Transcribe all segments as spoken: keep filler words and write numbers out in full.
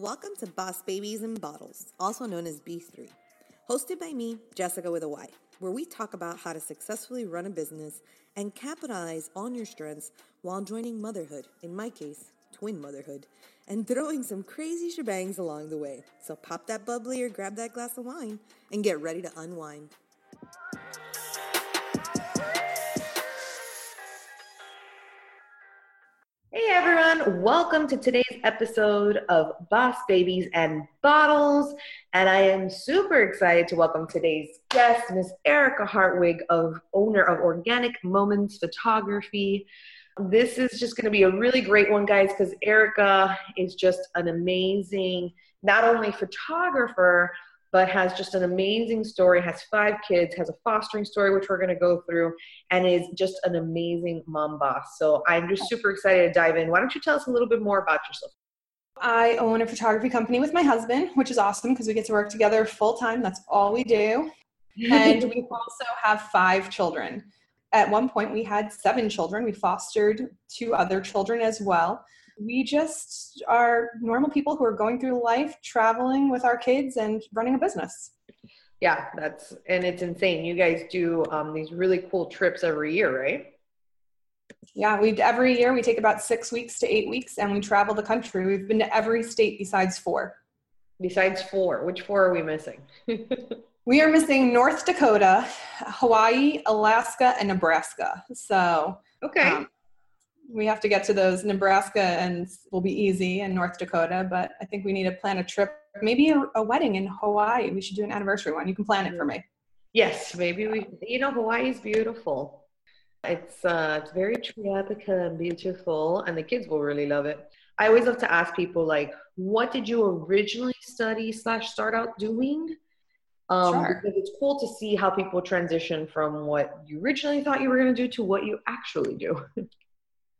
Welcome to Boss Babies and Bottles, also known as B three, hosted by me, Jessica with a Y, where we talk about how to successfully run a business and capitalize on your strengths while joining motherhood, in my case, twin motherhood, and throwing some crazy shebangs along the way. So pop that bubbly or grab that glass of wine and get ready to unwind. Hey everyone, welcome to today's episode of Boss Babies and Bottles, and I am super excited to welcome today's guest, Miss Erica Hartwig, of owner of Organic Moments Photography. This is just going to be a really great one, guys, because Erica is just an amazing, not only photographer, but has just an amazing story, has five kids, has a fostering story, which we're going to go through, and is just an amazing mom boss. So I'm just super excited to dive in. Why don't you tell us a little bit more about yourself? I own a photography company with my husband, which is awesome because we get to work together full time. That's all we do. And we also have five children. At one point, we had seven children. We fostered two other children as well. We just are normal people who are going through life, traveling with our kids and running a business. Yeah, that's, and it's insane. You guys do um, these really cool trips every year, right? Yeah, we every year we take about six weeks to eight weeks and we travel the country. We've been to every state besides four. Besides four, which four are we missing? We are missing North Dakota, Hawaii, Alaska, and Nebraska. So, okay. Um, We have to get to those. Nebraska and will be easy in North Dakota, but I think we need to plan a trip, maybe a, a wedding in Hawaii. We should do an anniversary one. You can plan it for me. Yes, maybe we, you know, Hawaii is beautiful. It's, uh, it's very tropical and beautiful, and the kids will really love it. I always love to ask people, like, what did you originally study slash start out doing? Um, sure. Because it's cool to see how people transition from what you originally thought you were going to do to what you actually do.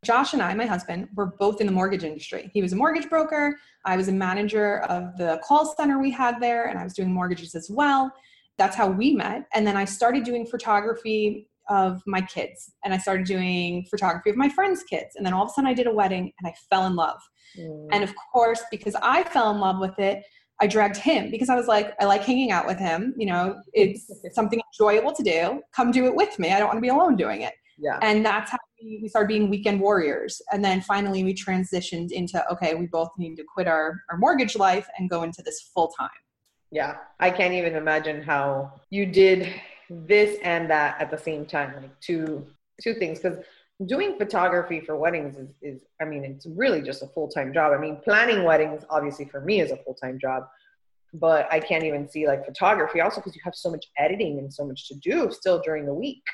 Josh and I, my husband, were both in the mortgage industry. He was a mortgage broker. I was a manager of the call center we had there, and I was doing mortgages as well. That's how we met. And then I started doing photography of my kids, and I started doing photography of my friends' kids. And then all of a sudden I did a wedding and I fell in love. Mm. And of course, because I fell in love with it, I dragged him because I was like, I like hanging out with him. You know, it's something enjoyable to do. Come do it with me. I don't want to be alone doing it. Yeah. And that's how we started being weekend warriors. And then finally we transitioned into, okay, we both need to quit our, our mortgage life and go into this full time. Yeah. I can't even imagine how you did this and that at the same time, like two, two things. Cause doing photography for weddings is, is, I mean, it's really just a full-time job. I mean, planning weddings, obviously for me, is a full-time job, but I can't even see like photography also because you have so much editing and so much to do still during the week.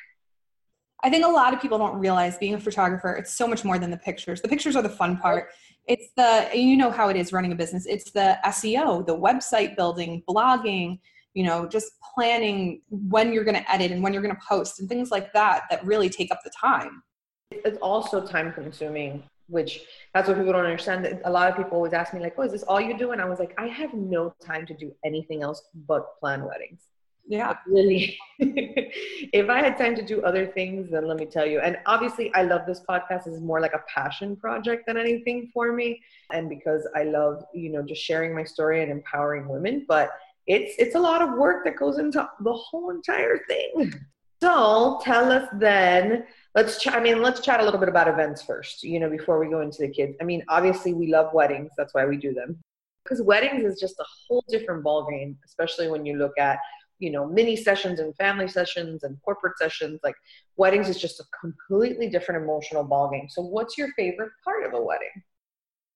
I think a lot of people don't realize being a photographer, it's so much more than the pictures. The pictures are the fun part. It's the, you know how it is running a business. It's the S E O, the website building, blogging, you know, just planning when you're going to edit and when you're going to post and things like that, that really take up the time. It's also time consuming, which that's what people don't understand. A lot of people always ask me like, oh, is this all you do? And I was like, I have no time to do anything else but plan weddings. Yeah, like really. If I had time to do other things, then let me tell you. And obviously I love this podcast. It's more like a passion project than anything for me. And because I love, you know, just sharing my story and empowering women, but it's, it's a lot of work that goes into the whole entire thing. So tell us then, let's, ch- I mean, let's chat a little bit about events first, you know, before we go into the kids. I mean, obviously we love weddings. That's why we do them, because weddings is just a whole different ballgame, especially when you look at, you know, mini sessions and family sessions and corporate sessions. Like weddings is just a completely different emotional ballgame. So what's your favorite part of a wedding?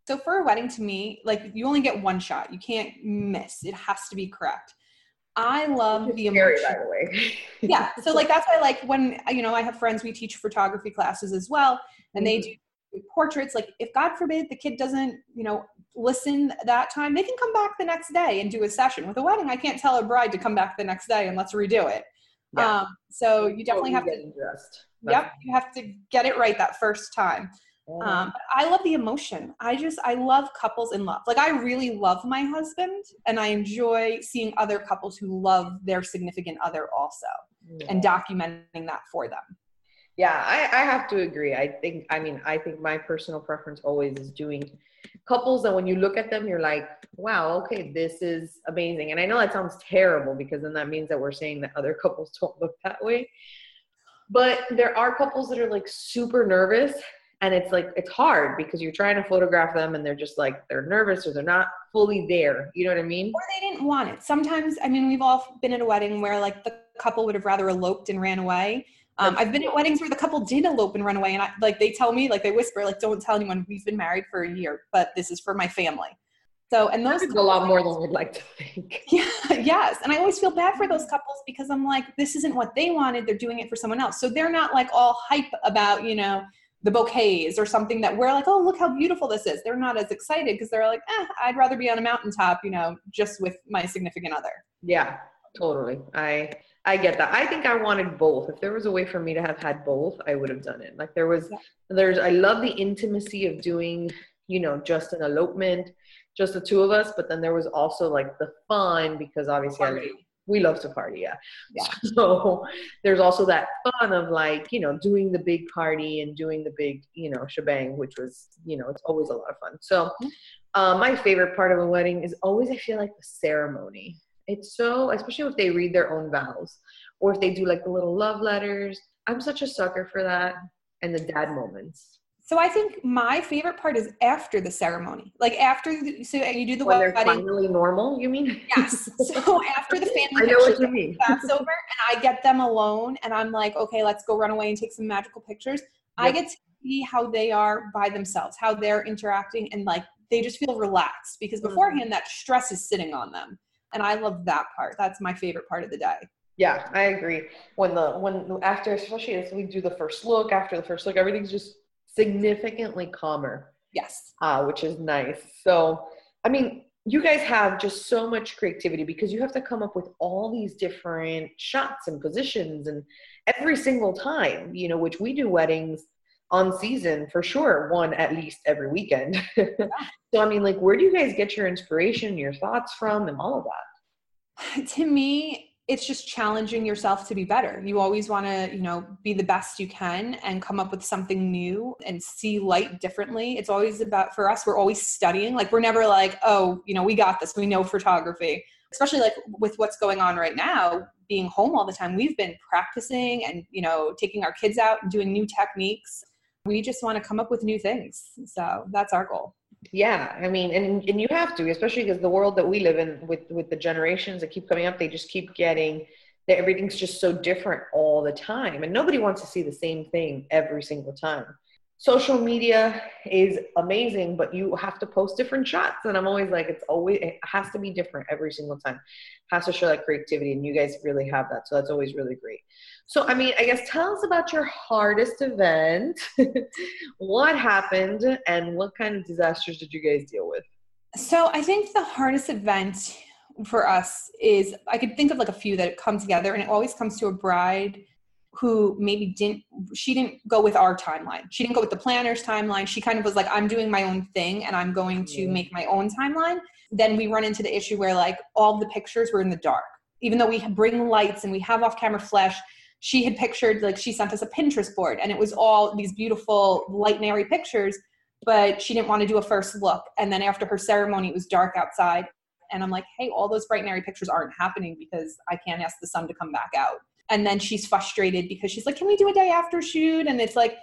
So for a wedding, to me, like you only get one shot. You can't miss. It has to be correct. I love the emotion. By the way. Yeah. So like, that's why I like when, you know, I have friends, we teach photography classes as well, and mm-hmm. they do portraits. Like if God forbid the kid doesn't, you know, listen that time, they can come back the next day and do a session. With a wedding, I can't tell a bride to come back the next day and let's redo it. Yeah. Um, so you definitely have to, yep, you have to get it right that first time. Mm. Um, but I love the emotion. I just, I love couples in love. Like I really love my husband and I enjoy seeing other couples who love their significant other also, yeah, and documenting that for them. Yeah, I, I have to agree. I think, I mean, I think my personal preference always is doing couples that when you look at them, you're like, wow, okay, this is amazing. And I know that sounds terrible because then that means that we're saying that other couples don't look that way. But there are couples that are like super nervous, and it's like, it's hard because you're trying to photograph them and they're just like, they're nervous or they're not fully there. You know what I mean? Or they didn't want it. Sometimes, I mean, we've all been at a wedding where like the couple would have rather eloped and ran away. Um, I've been at weddings where the couple did elope and run away, and I, like they tell me, like they whisper, like, don't tell anyone we've been married for a year, but this is for my family. So, and those a lot more than we'd like to think. Yeah, yes. And I always feel bad for those couples because I'm like, this isn't what they wanted. They're doing it for someone else. So they're not like all hype about, you know, the bouquets or something that we're like, oh, look how beautiful this is. They're not as excited because they're like, eh, I'd rather be on a mountaintop, you know, just with my significant other. Yeah, totally. I I get that. I think I wanted both. If there was a way for me to have had both, I would have done it. Like there was, yeah. there's, I love the intimacy of doing, you know, just an elopement, just the two of us. But then there was also like the fun because obviously I, we love to party. Yeah. yeah. So there's also that fun of like, you know, doing the big party and doing the big, you know, shebang, which was, you know, it's always a lot of fun. So uh, my favorite part of a wedding is always, I feel like the ceremony. It's so, especially if they read their own vows or if they do like the little love letters. I'm such a sucker for that. And the dad moments. So I think my favorite part is after the ceremony, like after, the, so you do the when wedding. They're finally normal, you mean? Yes. So after the family I know what you mean. That's over and I get them alone and I'm like, okay, let's go run away and take some magical pictures. Yep. I get to see how they are by themselves, how they're interacting, and like, they just feel relaxed because beforehand mm-hmm. that stress is sitting on them. And I love that part. That's my favorite part of the day. Yeah, I agree. When the, when after, especially as we do the first look, after the first look, everything's just significantly calmer. Yes. Uh, which is nice. So, I mean, you guys have just so much creativity because you have to come up with all these different shots and positions and every single time, you know, which we do weddings on season for sure, one at least every weekend. So I mean, like, where do you guys get your inspiration, your thoughts from, and all of that? To me, it's just challenging yourself to be better. You always want to, you know, be the best you can and come up with something new and see light differently. It's always about, for us, we're always studying. Like, we're never like, oh, you know, we got this, we know photography. Especially like with what's going on right now, being home all the time, we've been practicing and, you know, taking our kids out and doing new techniques. We just want to come up with new things. So that's our goal. Yeah. I mean, and, and you have to, especially because the world that we live in with, with the generations that keep coming up, they just keep getting that everything's just so different all the time. And nobody wants to see the same thing every single time. Social media is amazing, but you have to post different shots. And I'm always like, it's always, it has to be different every single time. It has to show that creativity. And you guys really have that. So that's always really great. So, I mean, I guess tell us about your hardest event. What happened and what kind of disasters did you guys deal with? So I think the hardest event for us is, I could think of like a few that come together, and it always comes to a bride who maybe didn't, she didn't go with our timeline. She didn't go with the planner's timeline. She kind of was like, I'm doing my own thing and I'm going to make my own timeline. Then we run into the issue where like all the pictures were in the dark, even though we bring lights and we have off camera flash. She had pictured, like she sent us a Pinterest board and it was all these beautiful light and airy pictures, but she didn't want to do a first look. And then after her ceremony, it was dark outside. And I'm like, hey, all those bright and airy pictures aren't happening because I can't ask the sun to come back out. And then she's frustrated because she's like, can we do a day after shoot? And it's like,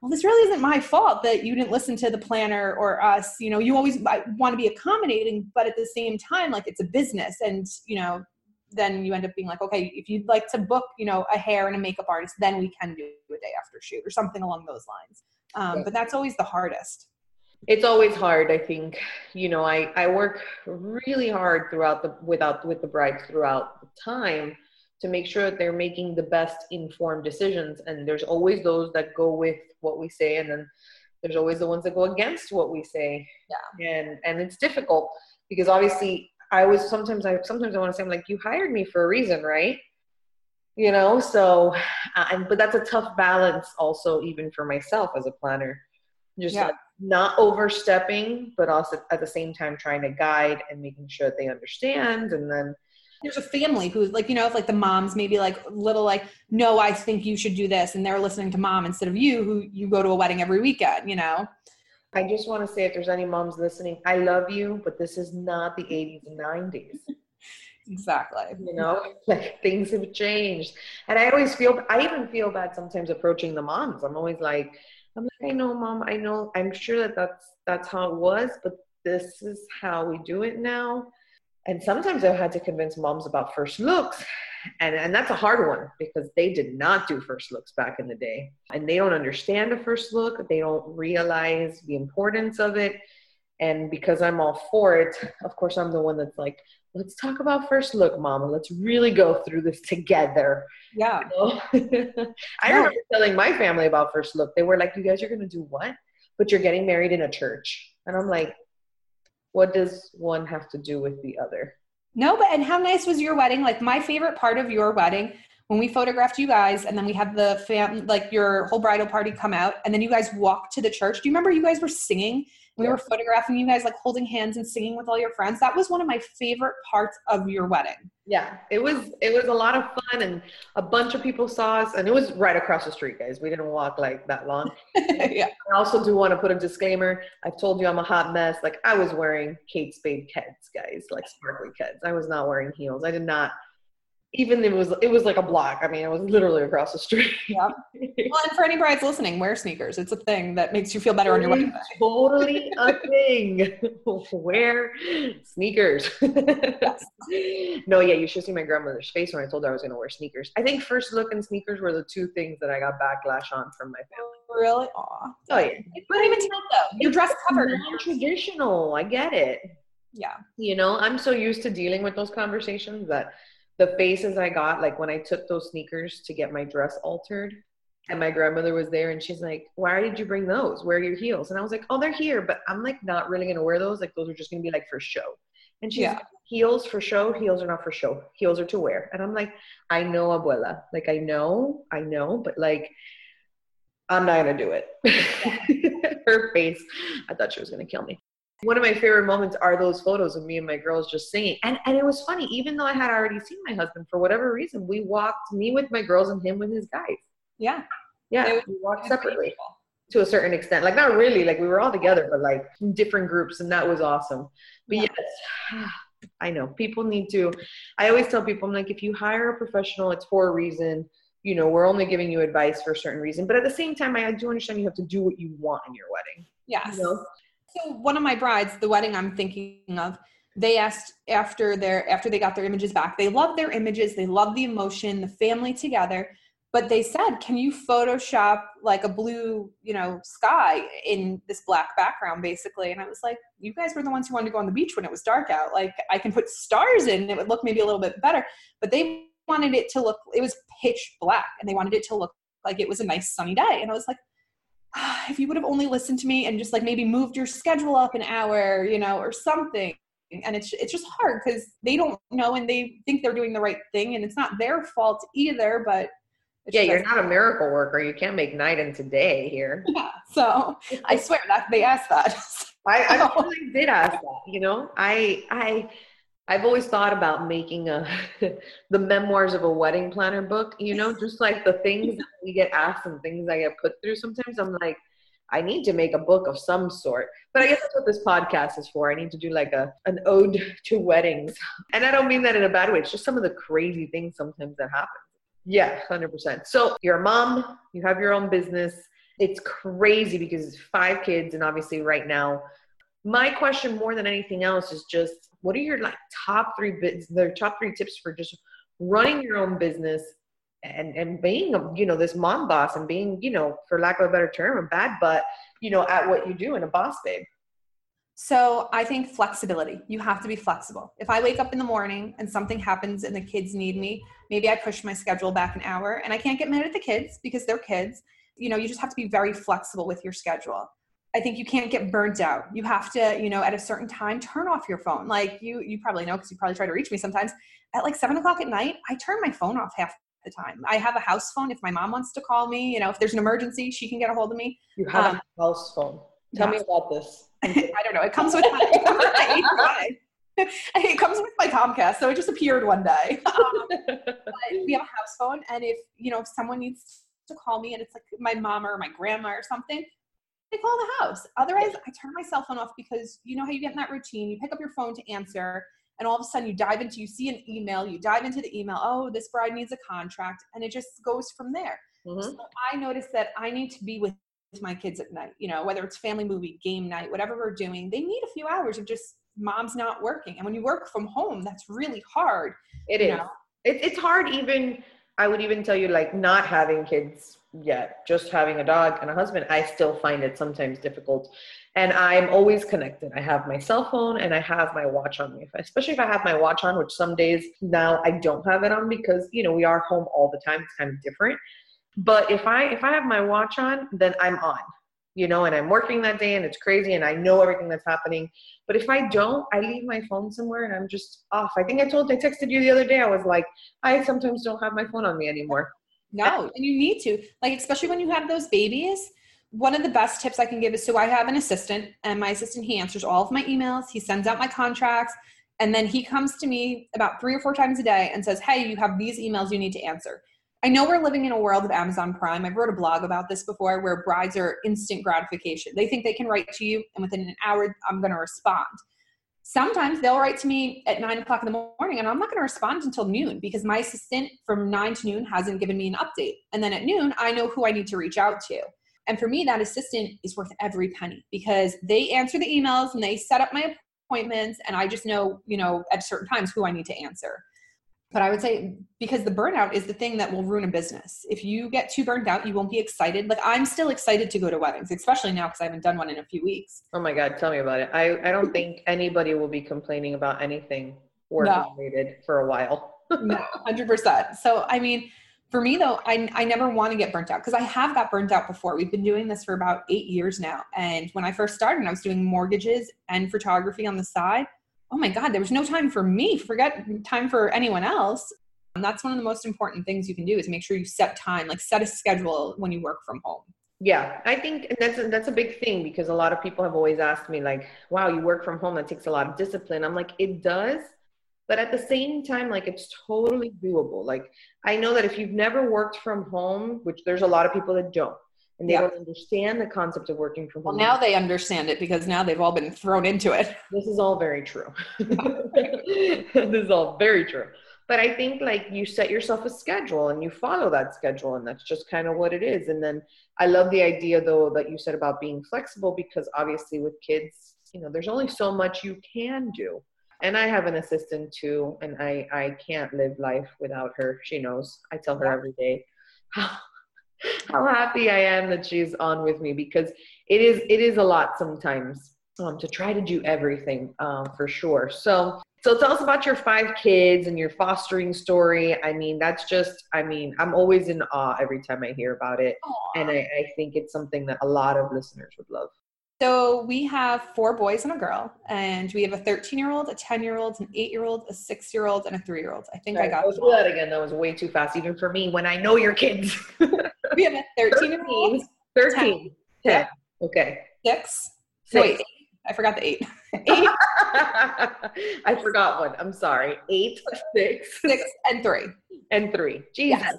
well, this really isn't my fault that you didn't listen to the planner or us. You know, you always want to be accommodating, but at the same time, like it's a business. And, you know, then you end up being like, okay, if you'd like to book, you know, a hair and a makeup artist, then we can do a day after shoot or something along those lines. Um, yeah. But that's always the hardest. It's always hard. I think, you know, I, I work really hard throughout the, without, with the brides throughout the time, to make sure that they're making the best informed decisions. And there's always those that go with what we say, and then there's always the ones that go against what we say. Yeah. And and it's difficult because obviously I was sometimes I sometimes I want to say, I'm like, you hired me for a reason, right? You know, so uh, and but that's a tough balance also, even for myself as a planner, just yeah. like not overstepping, but also at the same time trying to guide and making sure that they understand, and then There's a family who's like, you know, if like the mom's maybe like little like, no, I think you should do this. And they're listening to mom instead of you, who you go to a wedding every weekend, you know. I just want to say, if there's any moms listening, I love you, but this is not the eighties and nineties. Exactly. You know, like things have changed. And I always feel, I even feel bad sometimes approaching the moms. I'm always like, I'm like, I know, mom, I know, I'm sure that that's, that's how it was, but this is how we do it now. And sometimes I've had to convince moms about first looks. And, and that's a hard one, because they did not do first looks back in the day. And they don't understand a first look. They don't realize the importance of it. And because I'm all for it, of course, I'm the one that's like, let's talk about first look, mama. Let's really go through this together. Yeah. You know? I remember telling my family about first look. They were like, you guys are going to do what? But you're getting married in a church. And I'm like, what does one have to do with the other? No, but and how nice was your wedding? Like my favorite part of your wedding, when we photographed you guys and then we had the fam, like your whole bridal party come out and then you guys walked to the church. Do you remember you guys were singing? We yes. were photographing you guys, like holding hands and singing with all your friends. That was one of my favorite parts of your wedding. Yeah, it was, it was a lot of fun and a bunch of people saw us, and it was right across the street, guys. We didn't walk like that long. Yeah. I also do want to put a disclaimer. I told you I'm a hot mess. Like I was wearing Kate Spade Keds, guys, like sparkly Keds. I was not wearing heels. I did not, even it was, it was like a block. I mean, it was literally across the street. Yeah. Well, and for any brides listening, wear sneakers. It's a thing that makes you feel better on your wedding day. Totally a thing. Wear sneakers. Yes. No, yeah, you should see my grandmother's face when I told her I was going to wear sneakers. I think first look and sneakers were the two things that I got backlash on from my family. Really? Aw. Oh, yeah. It's not even tough, though. Your dress covered. Non-traditional. I get it. Yeah. You know, I'm so used to dealing with those conversations that the faces I got, like when I took those sneakers to get my dress altered and my grandmother was there and she's like, why did you bring those? Where are your heels? And I was like, oh, they're here, but I'm like not really going to wear those. Like those are just going to be like for show. And she's yeah. like, heels for show. Heels are not for show. Heels are to wear. And I'm like, I know, abuela. Like I know, I know, but like, I'm not going to do it. Her face. I thought she was going to kill me. One of my favorite moments are those photos of me and my girls just singing. And and it was funny, even though I had already seen my husband, for whatever reason, we walked, me with my girls and him with his guys. Yeah. Yeah. Was, we walked separately to a certain extent. Like not really, like we were all together, but like in different groups. And that was awesome. But yeah. Yes, I know people need to, I always tell people, I'm like, if you hire a professional, it's for a reason. You know, we're only giving you advice for a certain reason. But at the same time, I do understand you have to do what you want in your wedding. Yes. You know? So one of my brides, the wedding I'm thinking of, they asked after their, after they got their images back, they loved their images. They loved the emotion, the family together, but they said, can you Photoshop like a blue, you know, sky in this black background basically? And I was like, you guys were the ones who wanted to go on the beach when it was dark out. Like I can put stars in and it would look maybe a little bit better, but they wanted it to look, it was pitch black and they wanted it to look like it was a nice sunny day. And I was like, if you would have only listened to me and just like maybe moved your schedule up an hour, you know, or something. And it's it's just hard because they don't know and they think they're doing the right thing and it's not their fault either, but yeah, you're not a miracle worker. You can't make night into day here. Yeah, so I swear that they asked that. I, I really did ask that, you know, I, I, I've always thought about making a the memoirs of a wedding planner book, you know, just like the things that we get asked and things I get put through sometimes. I'm like, I need to make a book of some sort. But I guess that's what this podcast is for. I need to do like a an ode to weddings. And I don't mean that in a bad way. It's just some of the crazy things sometimes that happen. Yeah, one hundred percent. So you're a mom, you have your own business. It's crazy because it's five kids and obviously right now, my question more than anything else is just, what are your like top three bits, their top three tips for just running your own business and, and being, you know, this mom boss and being, you know, for lack of a better term, a bad butt, you know, at what you do and a boss babe? So I think flexibility, you have to be flexible. If I wake up in the morning and something happens and the kids need me, maybe I push my schedule back an hour and I can't get mad at the kids because they're kids. You know, you just have to be very flexible with your schedule. I think you can't get burnt out. You have to, you know, at a certain time, turn off your phone. Like you, you probably know, cause you probably try to reach me sometimes at like seven o'clock at night. I turn my phone off half the time. I have a house phone. If my mom wants to call me, you know, if there's an emergency, she can get a hold of me. You have um, a house phone. Tell yeah. me about this. I don't know. It comes with time. It comes with my Comcast, so it just appeared one day. Um, but we have a house phone, and if, you know, if someone needs to call me and it's like my mom or my grandma or something, they call the house. Otherwise, I turn my cell phone off, because you know how you get in that routine. You pick up your phone to answer, and all of a sudden you dive into, you see an email, you dive into the email, oh, this bride needs a contract, and it just goes from there. Mm-hmm. So I noticed that I need to be with my kids at night, you know, whether it's family movie, game night, whatever we're doing, they need a few hours of just mom's not working. And when you work from home, that's really hard. It is. It, it's hard even, I would even tell you, like, not having kids yet, just having a dog and a husband, I still find it sometimes difficult. And I'm always connected. I have my cell phone and I have my watch on me, especially if I have my watch on, which some days now I don't have it on because, you know, we are home all the time. It's kind of different. But if I, if I have my watch on, then I'm on, you know, and I'm working that day and it's crazy and I know everything that's happening. But if I don't, I leave my phone somewhere and I'm just off. I think I told, I texted you the other day. I was like, I sometimes don't have my phone on me anymore. No, and you need to, like, especially when you have those babies. One of the best tips I can give is, so I have an assistant, and my assistant, he answers all of my emails. He sends out my contracts. And then he comes to me about three or four times a day and says, hey, you have these emails you need to answer. I know we're living in a world of Amazon Prime. I've wrote a blog about this before, where brides are instant gratification. They think they can write to you, and within an hour, I'm going to respond. Sometimes they'll write to me at nine o'clock in the morning, and I'm not going to respond until noon, because my assistant from nine to noon hasn't given me an update. And then at noon, I know who I need to reach out to. And for me, that assistant is worth every penny, because they answer the emails and they set up my appointments. And I just know, you know, at certain times who I need to answer. But I would say, because the burnout is the thing that will ruin a business. If you get too burned out, you won't be excited. Like, I'm still excited to go to weddings, especially now because I haven't done one in a few weeks. Oh my God, tell me about it. I, I don't think anybody will be complaining about anything work-related no. for a while. No, one hundred percent. So, I mean, for me though, I, I never want to get burnt out, because I have got burnt out before. We've been doing this for about eight years now. And when I first started, I was doing mortgages and photography on the side. Oh my God, there was no time for me. Forget time for anyone else. And that's one of the most important things you can do, is make sure you set time, like set a schedule when you work from home. Yeah, I think that's a, that's a big thing, because a lot of people have always asked me, like, wow, you work from home. That takes a lot of discipline. I'm like, it does. But at the same time, like, it's totally doable. Like, I know that if you've never worked from home, which there's a lot of people that don't, and they yep. don't understand the concept of working from home. Well, now they understand it, because now they've all been thrown into it. This is all very true. This is all very true. But I think, like, you set yourself a schedule and you follow that schedule, and that's just kind of what it is. And then I love the idea though that you said about being flexible, because obviously with kids, you know, there's only so much you can do. And I have an assistant too, and I, I can't live life without her. She knows. I tell her yeah. every day how how happy I am that she's on with me, because it is, it is a lot sometimes um, to try to do everything um, for sure. So, so tell us about your five kids and your fostering story. I mean, that's just, I mean, I'm always in awe every time I hear about it. Aww. And I, I think it's something that a lot of listeners would love. So we have four boys and a girl, and we have a thirteen-year-old, a ten-year-old, an eight-year-old, a six-year-old, and a three-year-old. I think right. I got that. Do that again. That was way too fast, even for me, when I know your kids. We have a thirteen-year-old. thirteen. ten. ten. Okay. Six. Six. Wait, I forgot the eight. Eight. I forgot one. I'm sorry. Eight, six. Six, and three. And three. Jesus. Yes.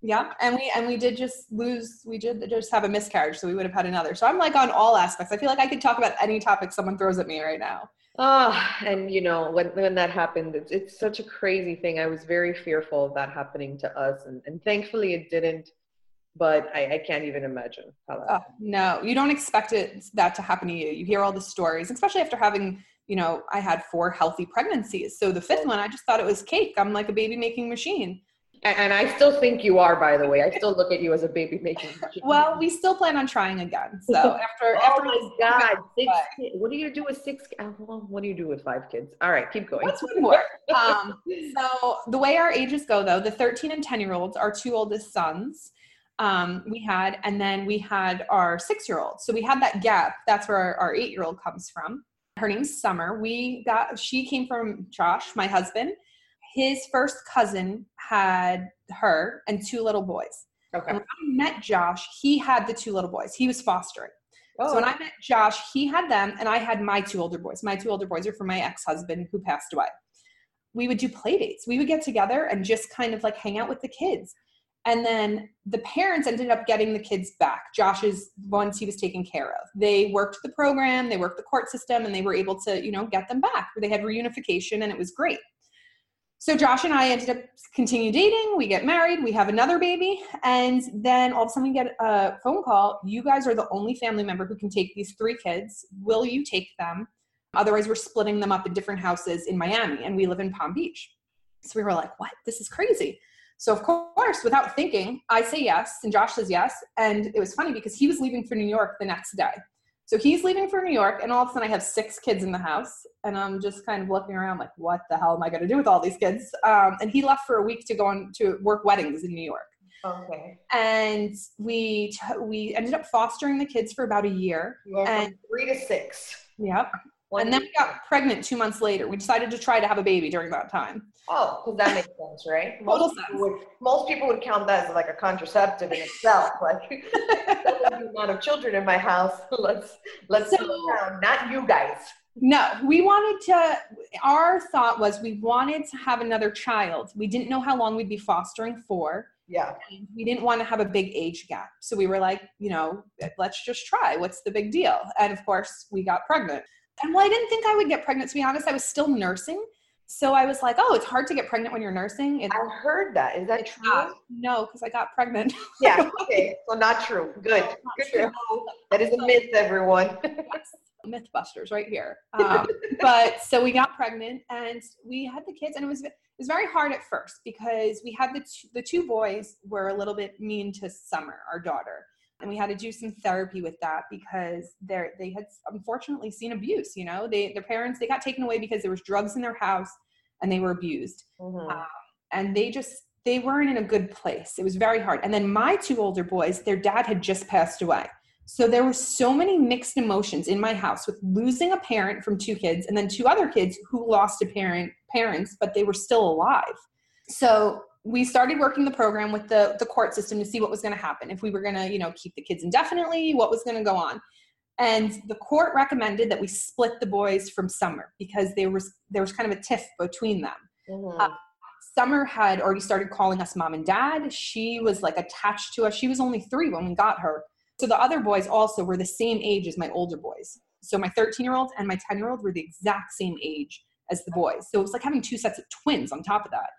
Yeah. And we, and we did just lose, we did just have a miscarriage. So we would have had another. So I'm like on all aspects. I feel like I could talk about any topic someone throws at me right now. Oh, and you know, when, when that happened, it's, it's such a crazy thing. I was very fearful of that happening to us, and, and thankfully it didn't, but I, I can't even imagine how that oh, no, you don't expect it that to happen to you. You hear all the stories, especially after having, you know, I had four healthy pregnancies. So the fifth one, I just thought it was cake. I'm like a baby making machine. And I still think you are, by the way. I still look at you as a baby making machine. Well, we still plan on trying again. So after, oh after my God, six kids. What do you do with six? Well, what do you do with five kids? All right, keep going. That's one more. Um, so the way our ages go, though, the thirteen and ten year olds are two oldest sons. Um, we had, and then we had our six year old. So we had that gap. That's where our, our eight year old comes from. Her name's Summer. We got. She came from Josh, my husband. His first cousin had her and two little boys. Okay. And when I met Josh, he had the two little boys. He was fostering. Oh. So when I met Josh, he had them and I had my two older boys. My two older boys are from my ex-husband who passed away. We would do play dates. We would get together and just kind of like hang out with the kids. And then the parents ended up getting the kids back. Josh's ones he was taken care of. They worked the program, they worked the court system, and they were able to, you know, get them back. They had reunification and it was great. So Josh and I ended up continue dating. We get married. We have another baby. And then all of a sudden we get a phone call. You guys are the only family member who can take these three kids. Will you take them? Otherwise, we're splitting them up in different houses in Miami, and we live in Palm Beach. So we were like, what? This is crazy. So of course, without thinking, I say yes, and Josh says yes. And it was funny because he was leaving for New York the next day. So he's leaving for New York, and all of a sudden I have six kids in the house, and I'm just kind of looking around like, what the hell am I going to do with all these kids? Um, and he left for a week to go on to work weddings in New York. Okay. And we t- we ended up fostering the kids for about a year. Well, and from three to six. Yep. One and then we got pregnant two months later. We decided to try to have a baby during that time. Oh, because that makes sense, right? Most Total sense. People would, most people would count that as like a contraceptive in itself. Like, the amount of children in my house. Let's let's so, down. Not you guys. No, we wanted to. Our thought was we wanted to have another child. We didn't know how long we'd be fostering for. Yeah. And we didn't want to have a big age gap, so we were like, you know, let's just try. What's the big deal? And of course, we got pregnant. And well, I didn't think I would get pregnant, to be honest. I was still nursing. So I was like, oh, it's hard to get pregnant when you're nursing. It's- I heard that. Is that true? Uh, no, because I got pregnant. Yeah. Okay. So not true. Good. Not Good true. That is a myth, everyone. Yes. Mythbusters right here. Um, but so we got pregnant and we had the kids, and it was it was very hard at first because we had the t- the two boys were a little bit mean to Summer, our daughter. And we had to do some therapy with that because they they had unfortunately seen abuse. You know, they their parents, they got taken away because there was drugs in their house and they were abused. Mm-hmm. Um, and they just, they weren't in a good place. It was very hard. And then my two older boys, their dad had just passed away. So there were so many mixed emotions in my house with losing a parent from two kids and then two other kids who lost a parent, parents, but they were still alive. So we started working the program with the, the court system to see what was going to happen. If we were going to, you know, keep the kids indefinitely, what was going to go on. And the court recommended that we split the boys from Summer because there was, there was kind of a tiff between them. Mm-hmm. Uh, Summer had already started calling us mom and dad. She was like attached to us. She was only three when we got her. So the other boys also were the same age as my older boys. So my thirteen year old and my ten year old were the exact same age as the boys. So it was like having two sets of twins on top of that.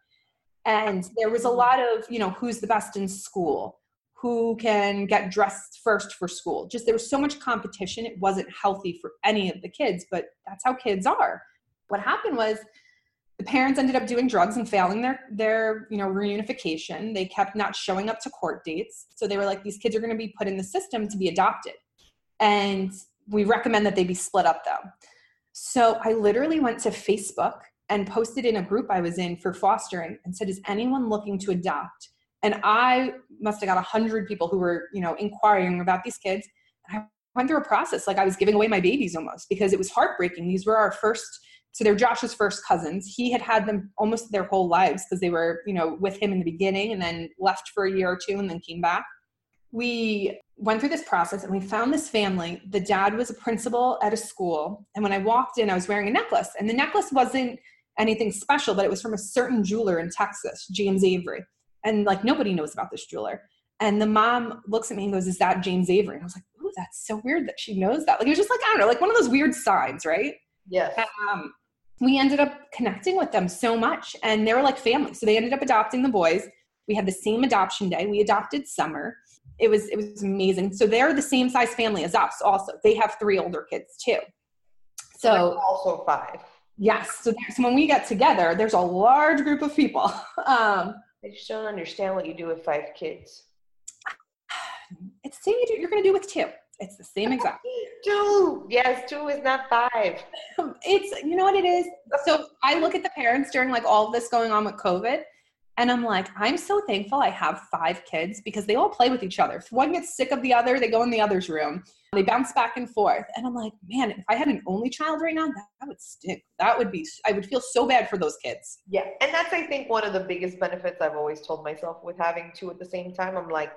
And there was a lot of, you know, who's the best in school, who can get dressed first for school. Just there was so much competition. It wasn't healthy for any of the kids, but that's how kids are. What happened was the parents ended up doing drugs and failing their, their, you know, reunification. They kept not showing up to court dates. So they were like, these kids are going to be put in the system to be adopted. And we recommend that they be split up though. So I literally went to Facebook and posted in a group I was in for fostering and said, is anyone looking to adopt? And I must've got a hundred people who were, you know, inquiring about these kids. And I went through a process. Like I was giving away my babies almost because it was heartbreaking. These were our first, so they're Josh's first cousins. He had had them almost their whole lives because they were, you know, with him in the beginning and then left for a year or two and then came back. We went through this process and we found this family. The dad was a principal at a school. And when I walked in, I was wearing a necklace, and the necklace wasn't anything special, but it was from a certain jeweler in Texas, James Avery. And like, nobody knows about this jeweler. And the mom looks at me and goes, is that James Avery? And I was like, ooh, that's so weird that she knows that. Like, it was just like, I don't know, like one of those weird signs, right? Yes. Um, we ended up connecting with them so much, and they were like family. So they ended up adopting the boys. We had the same adoption day. We adopted Summer. It was, it was amazing. So they're the same size family as us also. They have three older kids too. So like also five. Yes. So, so when we get together, there's a large group of people. Um, I just don't understand what you do with five kids. It's the same you do, you're going to do with two. It's the same exact. Two. Yes. Two is not five. It's, you know what it is? So I look at the parents during like all of this going on with COVID, and I'm like, I'm so thankful I have five kids because they all play with each other. If one gets sick of the other, they go in the other's room. They bounce back and forth. And I'm like, man, if I had an only child right now, that, that would stick. That would be, I would feel so bad for those kids. Yeah. And that's, I think, one of the biggest benefits I've always told myself with having two at the same time. I'm like,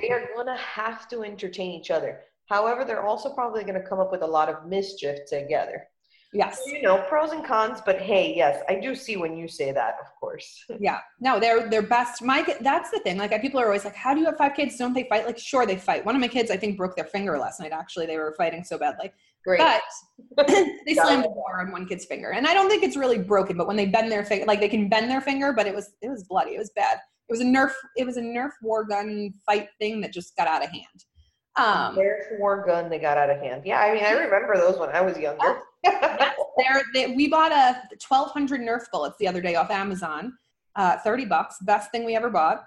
they are going to have to entertain each other. However, they're also probably going to come up with a lot of mischief together. Yes. So, you know, pros and cons, but hey, yes, I do see when you say that, of course. Yeah. No, they're, they're best. My, that's the thing. Like, I, people are always like, how do you have five kids? Don't they fight? Like, sure, they fight. One of my kids, I think, broke their finger last night. Actually, they were fighting so badly. Great. But they slammed the door on one kid's finger. And I don't think it's really broken, but when they bend their finger, like they can bend their finger, but it was, it was bloody. It was bad. It was a Nerf, it was a Nerf war gun fight thing that just got out of hand. Um, Nerf war gun that got out of hand. Yeah. I mean, I remember those when I was younger. Yeah, they're, they, we bought a twelve hundred Nerf bullets the other day off Amazon, uh, thirty bucks, best thing we ever bought.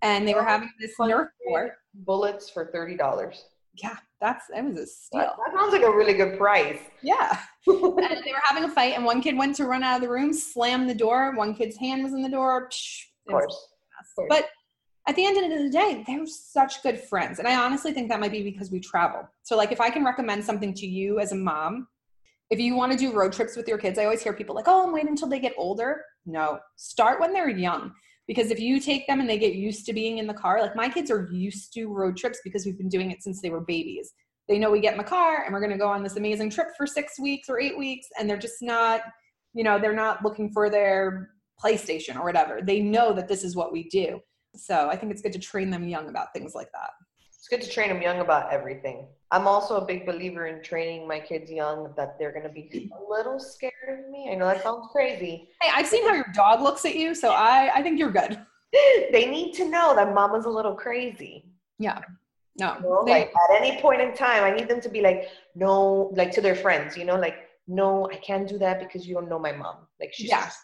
And they were having this Nerf war. Bullets for thirty dollars. Yeah, that's, that was a steal. That, that sounds like a really good price. Yeah. And they were having a fight and one kid went to run out of the room, slammed the door. One kid's hand was in the door. Psh, of course. But at the end of the day, they're such good friends. And I honestly think that might be because we travel. So like if I can recommend something to you as a mom, if you want to do road trips with your kids, I always hear people like, oh, I'm waiting until they get older. No, start when they're young. Because if you take them and they get used to being in the car, like my kids are used to road trips because we've been doing it since they were babies. They know we get in the car and we're going to go on this amazing trip for six weeks or eight weeks. And they're just not, you know, they're not looking for their PlayStation or whatever. They know that this is what we do. So I think it's good to train them young about things like that. It's good to train them young about everything. I'm also a big believer in training my kids young that they're going to be a little scared of me. I know that sounds crazy. Hey, I've seen how your dog looks at you, so I, I think you're good. They need to know that mama's a little crazy. Yeah. No. You know, they, like at any point in time, I need them to be like, no, like to their friends, you know, like, no, I can't do that because you don't know my mom. Like she's yeah. just,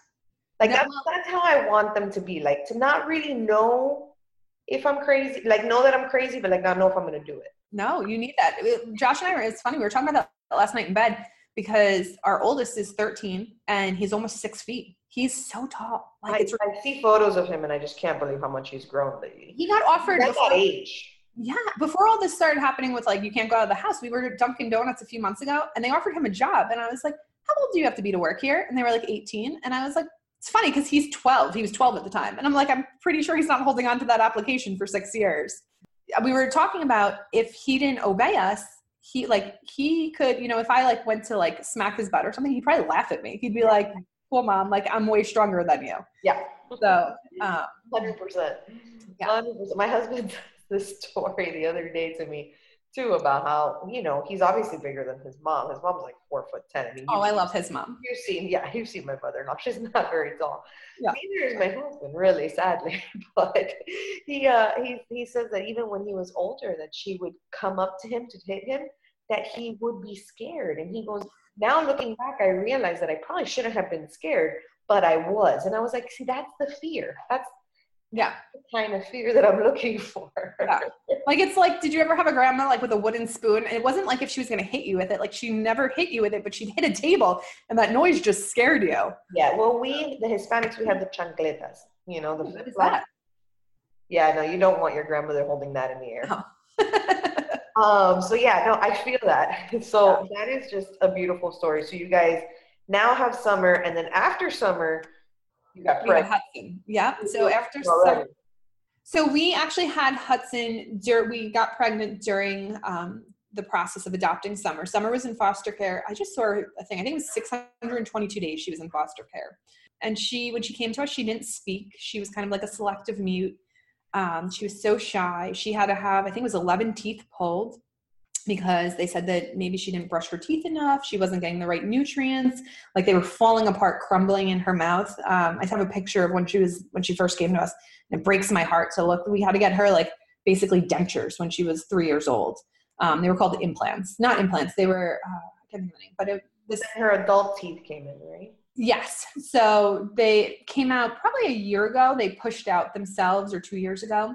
like no, that's, that's how I want them to be, like to not really know if I'm crazy, like know that I'm crazy, but like not know if I'm going to do it. No, you need that. Josh and I were, it's funny. We were talking about that last night in bed because our oldest is thirteen and he's almost six feet. He's so tall. Like I, it's I see photos of him and I just can't believe how much he's grown lately. He got offered at that age. Yeah. Before all this started happening with like, you can't go out of the house. We were at Dunkin' Donuts a few months ago and they offered him a job. And I was like, how old do you have to be to work here? And they were like eighteen. And I was like, it's funny because he's twelve. He was twelve at the time. And I'm like, I'm pretty sure he's not holding on to that application for six years. We were talking about if he didn't obey us, he like, he could, you know, if I like went to like smack his butt or something, he'd probably laugh at me. He'd be like, cool mom, like I'm way stronger than you. Yeah. So, um, one hundred percent. Yeah. one hundred percent. My husband told this story the other day to me too about how, you know, he's obviously bigger than his mom. His mom's like four foot ten. I mean, oh, I love his mom. You've seen, yeah, you've seen my mother-in-law. She's not very tall. Yeah. Neither is my husband, really, sadly. But he, uh, he, he says that even when he was older, that she would come up to him to hit him, that he would be scared. And he goes, now looking back, I realize that I probably shouldn't have been scared, but I was. And I was like, see, that's the fear. That's yeah, the kind of fear that I'm looking for. Yeah. Like, it's like, did you ever have a grandma like with a wooden spoon? And it wasn't like if she was going to hit you with it, like she never hit you with it, but she'd hit a table and that noise just scared you. Yeah. Well, we, the Hispanics, we have the chancletas, you know, the flip flop. Yeah, no, you don't want your grandmother holding that in the air. No. um, so yeah, no, I feel that. So yeah. That is just a beautiful story. So you guys now have summer and then after summer, you got we Hudson. Yeah. So after summer, so we actually had Hudson. Dur- we got pregnant during um, the process of adopting Summer. Summer was in foster care. I just saw a thing. I think it was six hundred twenty-two days she was in foster care. And she, when she came to us, she didn't speak. She was kind of like a selective mute. Um, she was so shy. She had to have, I think it was eleven teeth pulled because they said that maybe she didn't brush her teeth enough. She wasn't getting the right nutrients. Like they were falling apart, crumbling in her mouth. Um, I have a picture of when she was, when she first came to us, and it breaks my heart. So look, we had to get her like basically dentures when she was three years old. Um, they were called implants, not implants. They were, uh, I can't remember the name, but it, this, her adult teeth came in, right? Yes. So they came out probably a year ago. They pushed out themselves or two years ago.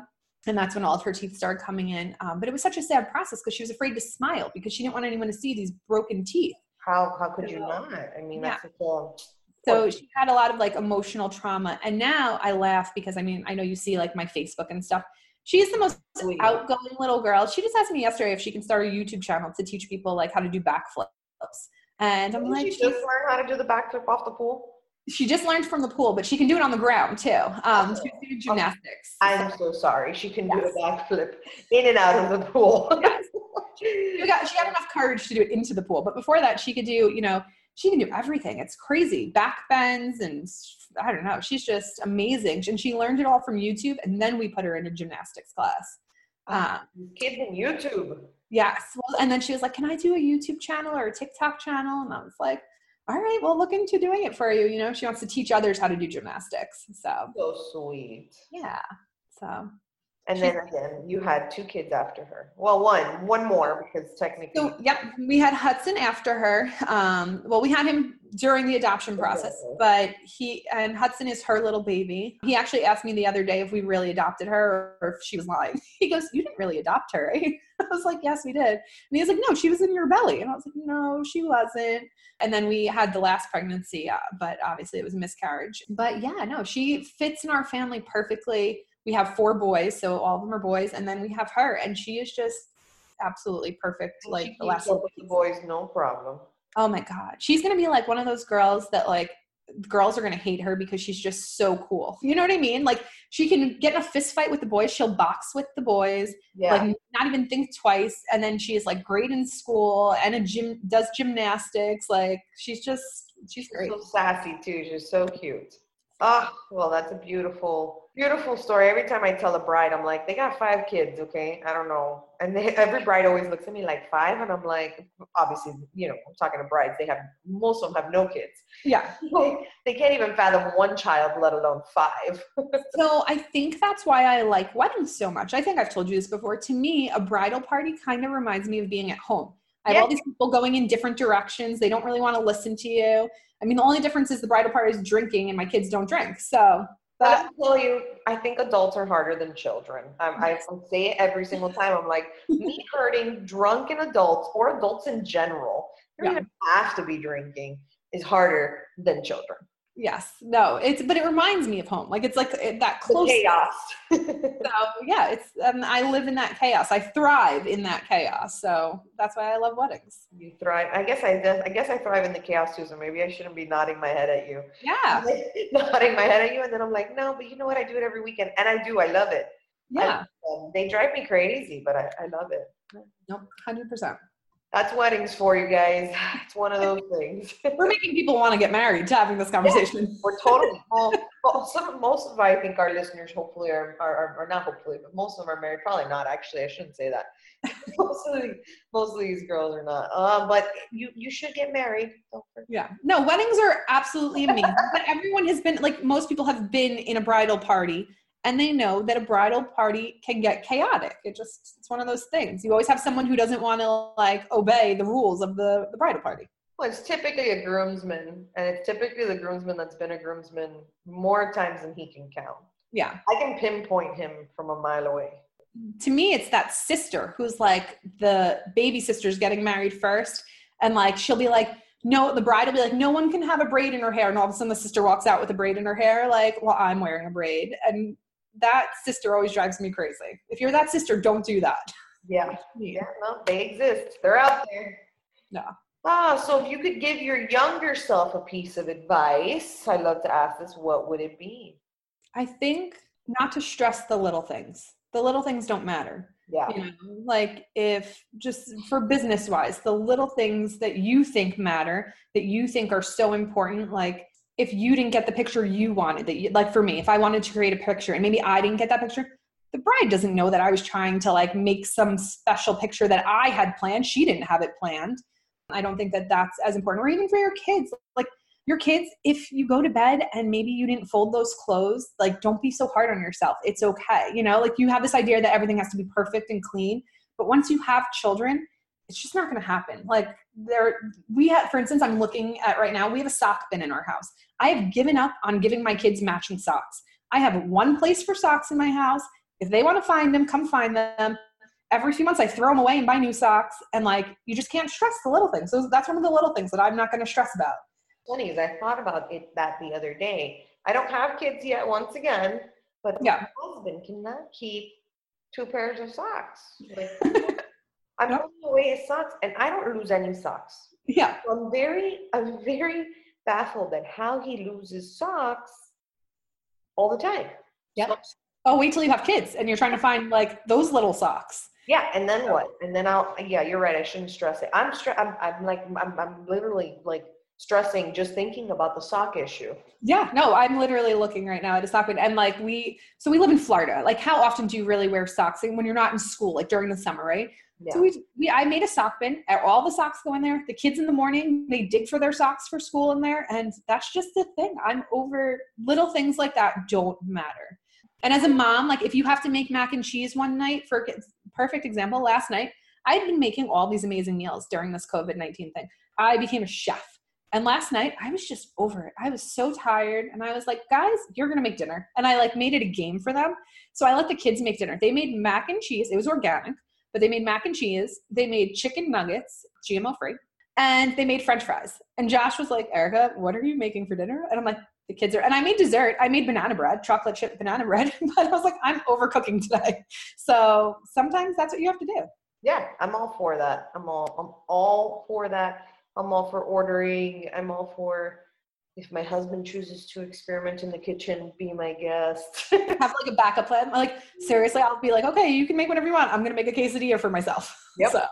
And that's when all of her teeth started coming in. Um, but it was such a sad process because she was afraid to smile because she didn't want anyone to see these broken teeth. How how could so, you not? I mean, yeah. that's a cool. So she had a lot of like emotional trauma. And now I laugh because I mean, I know you see like my Facebook and stuff. She's the most Sweet. outgoing little girl. She just asked me yesterday if she can start a YouTube channel to teach people like how to do backflips. And I'm Didn't like, she just learned how to do the backflip off the pool? She just learned from the pool, but she can do it on the ground too. Um, she was doing gymnastics. I'm so sorry. She can yes. do a backflip in and out of the pool. Yes. she got, she had enough courage to do it into the pool. But before that, she could do, you know, she can do everything. It's crazy. Back bends and I don't know. She's just amazing. And she learned it all from YouTube. And then we put her in a gymnastics class. Um, Kidding, YouTube. Yes. Well, and then she was like, can I do a YouTube channel or a TikTok channel? And I was like, all right, well, look into doing it for you. You know, she wants to teach others how to do gymnastics. So, so sweet. Yeah. So. And then again, you had two kids after her. Well, one, one more because technically. So, yep. We had Hudson after her. Um, well, we had him during the adoption process, but he, and Hudson is her little baby. He actually asked me the other day if we really adopted her or if she was lying. He goes, you didn't really adopt her, right? I was like, yes, we did. And he was like, no, she was in your belly. And I was like, no, she wasn't. And then we had the last pregnancy, uh, but obviously it was a miscarriage. But yeah, no, she fits in our family perfectly. We have four boys, so all of them are boys, and then we have her, and she is just absolutely perfect. Like the last one with the boys, no problem. Oh my God, she's gonna be like one of those girls that like girls are gonna hate her because she's just so cool. You know what I mean? Like she can get in a fist fight with the boys, she'll box with the boys, yeah. Like not even think twice, and then she is like great in school and a gym does gymnastics. Like she's just she's great. So sassy too. She's so cute. Oh, well, that's a beautiful, beautiful story. Every time I tell a bride, I'm like, they got five kids, okay? I don't know. And they, every bride always looks at me like five, and I'm like, obviously, you know, I'm talking to brides. They have, most of them have no kids. Yeah. They, they can't even fathom one child, let alone five. So I think that's why I like weddings so much. I think I've told you this before. To me, a bridal party kind of reminds me of being at home. I have all these people going in different directions. They don't really want to listen to you. I mean, the only difference is the bridal party is drinking and my kids don't drink. So that I'll tell you, I think adults are harder than children. Um, I say it every single time. I'm like, me hurting drunken adults or adults in general, you don't yeah. even have to be drinking, is harder than children. Yes. No, it's, but it reminds me of home. Like it's like it, that close chaos. So yeah, it's, um, I live in that chaos. I thrive in that chaos. So that's why I love weddings. You thrive. I guess I, I guess I thrive in the chaos, Susan. Maybe I shouldn't be nodding my head at you. Yeah. Nodding my head at you. And then I'm like, no, but you know what? I do it every weekend. And I do. I love it. Yeah. I, they drive me crazy, but I, I love it. Nope. one hundred percent. That's weddings for you guys. It's one of those things. We're making people want to get married to having this conversation. Yeah, we're totally, all, some, most of, I think our listeners hopefully are, are, are not hopefully, but most of them are married. Probably not, actually. I shouldn't say that. Most of, the, most of these girls are not. Uh, but you, you should get married. Don't forget. Yeah. No, weddings are absolutely amazing. But everyone has been, like most people have been in a bridal party. And they know that a bridal party can get chaotic. It just, it's one of those things. You always have someone who doesn't want to like obey the rules of the, the bridal party. Well, it's typically a groomsman, and it's typically the groomsman that's been a groomsman more times than he can count. Yeah. I can pinpoint him from a mile away. To me, it's that sister who's like the baby sister's getting married first. And like, she'll be like, no, the bride will be like, no one can have a braid in her hair. And all of a sudden the sister walks out with a braid in her hair. Like, well, I'm wearing a braid. And that sister always drives me crazy. If you're that sister, don't do that. Yeah. Yeah. No, they exist. They're out there. No. Ah, so if you could give your younger self a piece of advice, I love to ask this, what would it be? I think not to stress the little things. The little things don't matter. Yeah. You know, like if just for business wise, the little things that you think matter, that you think are so important, like if you didn't get the picture you wanted, that you, like for me, if I wanted to create a picture and maybe I didn't get that picture, the bride doesn't know that I was trying to like make some special picture that I had planned. She didn't have it planned. I don't think that that's as important. Or even for your kids, like your kids, if you go to bed and maybe you didn't fold those clothes, like don't be so hard on yourself. It's okay. You know, like you have this idea that everything has to be perfect and clean. But once you have children, it's just not going to happen. Like there, we have, for instance, I'm looking at right now, we have a sock bin in our house. I have given up on giving my kids matching socks. I have one place for socks in my house. If they want to find them, come find them. Every few months I throw them away and buy new socks. And like, you just can't stress the little things. So that's one of the little things that I'm not going to stress about. Funny is I thought about it that the other day. I don't have kids yet once again, but yeah. My husband cannot keep two pairs of socks. Like, I'm nope. throwing away his socks, and I don't lose any socks. Yeah. So I'm very, I'm very baffled at how he loses socks all the time. Yep. So, oh, wait till you have kids and you're trying to find like those little socks. Yeah. And then so. what? And then I'll, yeah, you're right. I shouldn't stress it. I'm, stre- I'm, I'm like, I'm, I'm literally like stressing just thinking about the sock issue. Yeah, no, I'm literally looking right now at a sock. And like we, so we live in Florida. Like how often do you really wear socks when you're not in school, like during the summer, right? Yeah. So we, we, I made a sock bin. All the socks go in there. The kids in the morning, they dig for their socks for school in there. And that's just the thing. I'm over little things like that don't matter. And as a mom, like if you have to make mac and cheese one night, for perfect example, last night, I'd been making all these amazing meals during this covid nineteen thing. I became a chef. And last night I was just over it. I was so tired. And I was like, guys, you're going to make dinner. And I like made it a game for them. So I let the kids make dinner. They made mac and cheese. It was organic. But they made mac and cheese, they made chicken nuggets, G M O free, and they made French fries. And Josh was like, Erica, what are you making for dinner? And I'm like, the kids are, and I made dessert. I made banana bread, chocolate chip banana bread. But I was like, I'm overcooking today. So sometimes that's what you have to do. Yeah, I'm all for that. I'm all, I'm all for that. I'm all for ordering. I'm all for, if my husband chooses to experiment in the kitchen, be my guest. Have like a backup plan. Like seriously, I'll be like, okay, you can make whatever you want. I'm going to make a quesadilla for myself. Yep. So.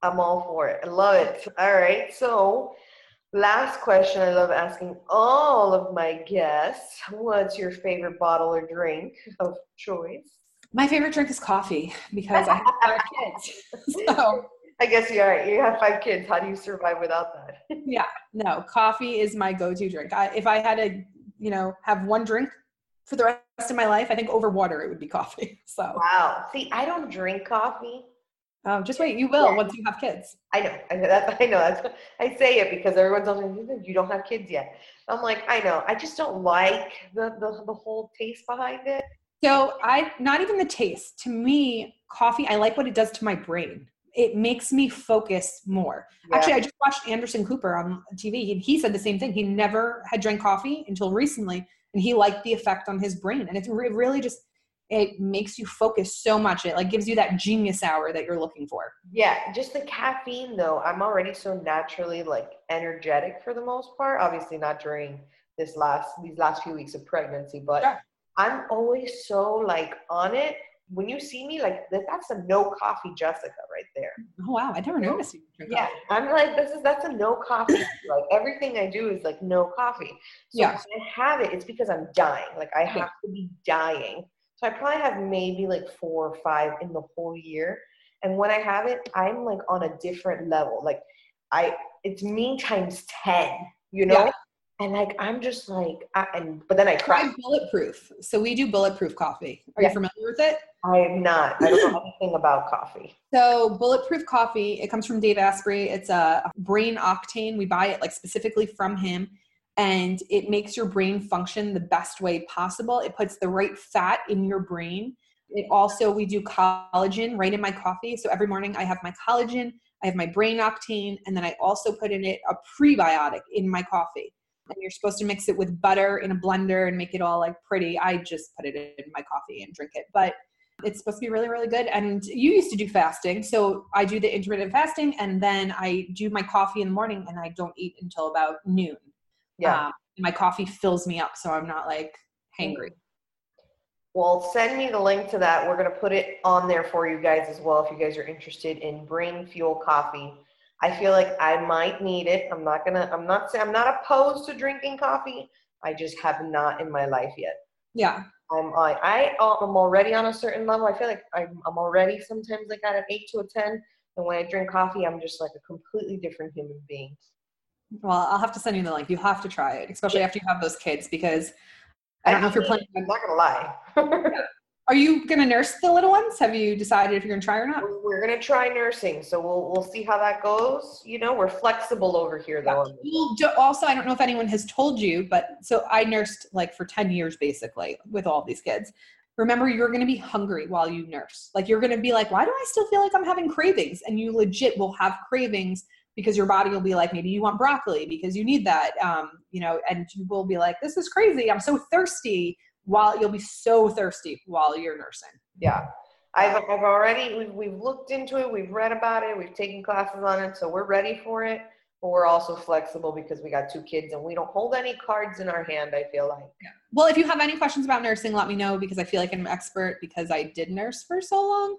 I'm all for it. I love it. All right. So last question I love asking all of my guests, what's your favorite bottle or drink of choice? My favorite drink is coffee because I have five kids. So. I guess you are. You have five kids. How do you survive without that? Yeah, no. Coffee is my go-to drink. I, if I had to, you know, have one drink for the rest of my life, I think over water it would be coffee. So. Wow. See, I don't drink coffee. Oh, just wait. You will yeah. once you have kids. I know. I know. That's, I know. That's, I say it because everyone's like, you don't have kids yet. I'm like, I know. I just don't like the the, the whole taste behind it. So I, not even the taste. To me, coffee, I like what it does to my brain. It makes me focus more. Yeah. Actually, I just watched Anderson Cooper on T V and he said the same thing. He never had drank coffee until recently and he liked the effect on his brain. And it's really just, it makes you focus so much. It like gives you that genius hour that you're looking for. Yeah, just the caffeine though. I'm already so naturally like energetic for the most part. Obviously not during this last, these last few weeks of pregnancy, but sure. I'm always so like on it. When you see me, like, that's a no coffee Jessica right there. Oh, wow. I never noticed you drink coffee. Yeah. I'm like, this is, that's a no coffee. Like, everything I do is, like, no coffee. So yeah. When I have it, it's because I'm dying. Like, I have to be dying. So I probably have maybe, like, four or five in the whole year. And when I have it, I'm, like, on a different level. Like, I, it's me times ten, you know? Yeah. And like, I'm just like, I, and but then I cry. I'm bulletproof. So we do bulletproof coffee. Are yeah. you familiar with it? I am not. I don't know anything about coffee. So bulletproof coffee, it comes from Dave Asprey. It's a Brain Octane. We buy it like specifically from him. And it makes your brain function the best way possible. It puts the right fat in your brain. It also, we do collagen right in my coffee. So every morning I have my collagen, I have my Brain Octane, and then I also put in it a prebiotic in my coffee. And you're supposed to mix it with butter in a blender and make it all like pretty. I just put it in my coffee and drink it, but it's supposed to be really, really good. And you used to do fasting. So I do the intermittent fasting and then I do my coffee in the morning and I don't eat until about noon. Yeah. Um, my coffee fills me up. So I'm not like hangry. Well, send me the link to that. We're going to put it on there for you guys as well. If you guys are interested in Brain Fuel Coffee. I feel like I might need it. I'm not gonna, I'm not saying, I'm not opposed to drinking coffee. I just have not in my life yet. Yeah. Um, I, I, I'm already on a certain level. I feel like I'm, I'm already sometimes like at an eight to a ten. And when I drink coffee, I'm just like a completely different human being. Well, I'll have to send you the link. You have to try it, especially yeah. after you have those kids, because I don't I know if you're planning. I'm not gonna lie. Are you going to nurse the little ones? Have you decided if you're going to try or not? We're going to try nursing. So we'll we'll see how that goes. You know, we're flexible over here though. Yeah. Also, I don't know if anyone has told you, but so I nursed like for ten years basically with all these kids. Remember, you're going to be hungry while you nurse. Like you're going to be like, why do I still feel like I'm having cravings? And you legit will have cravings because your body will be like, maybe you want broccoli because you need that. Um, you know, and you will be like, this is crazy. I'm so thirsty. While you'll be so thirsty while you're nursing. Yeah. I've, I've already, we've, we've looked into it. We've read about it. We've taken classes on it. So we're ready for it, but we're also flexible because we got two kids and we don't hold any cards in our hand. I feel like. Yeah. Well, if you have any questions about nursing, let me know because I feel like I'm an expert because I did nurse for so long.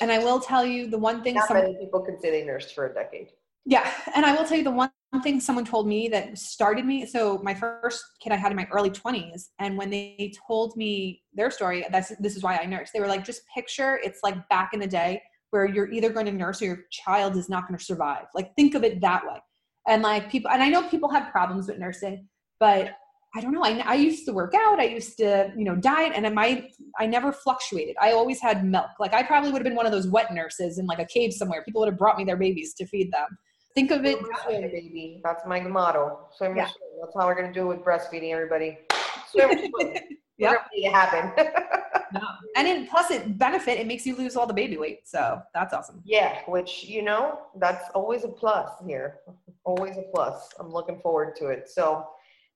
And I will tell you the one thing. Not some, many people can say they nursed for a decade. Yeah. And I will tell you the one thing someone told me that started me. So my first kid I had in my early twenties. And when they told me their story, that's, this is why I nursed. They were like, just picture it's like back in the day where you're either going to nurse or your child is not going to survive. Like, think of it that way. And like people, and I know people have problems with nursing, but I don't know. I, I used to work out. I used to, you know, diet, and I might, I never fluctuated. I always had milk. Like, I probably would have been one of those wet nurses in like a cave somewhere. People would have brought me their babies to feed them. Think of it. Swim, baby. That's my motto. Swim, yeah. swim. That's how we're going to do it with breastfeeding, everybody. Swim, swim. Yep. It happened. No. And it, plus it benefit, it makes you lose all the baby weight. So that's awesome. Yeah. Which, you know, that's always a plus here. Always a plus. I'm looking forward to it. So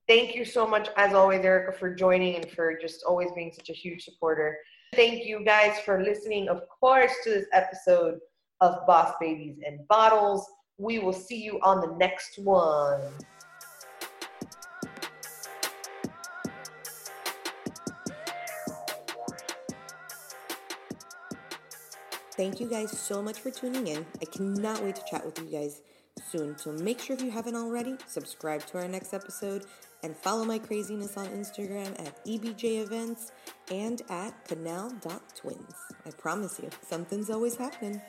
thank you so much, as always, Erica, for joining and for just always being such a huge supporter. Thank you guys for listening, of course, to this episode of Boss Babies and Bottles. We will see you on the next one. Thank you guys so much for tuning in. I cannot wait to chat with you guys soon. So make sure, if you haven't already, subscribe to our next episode and follow my craziness on Instagram at E B J Events and at canal dot twins. I promise you, something's always happening.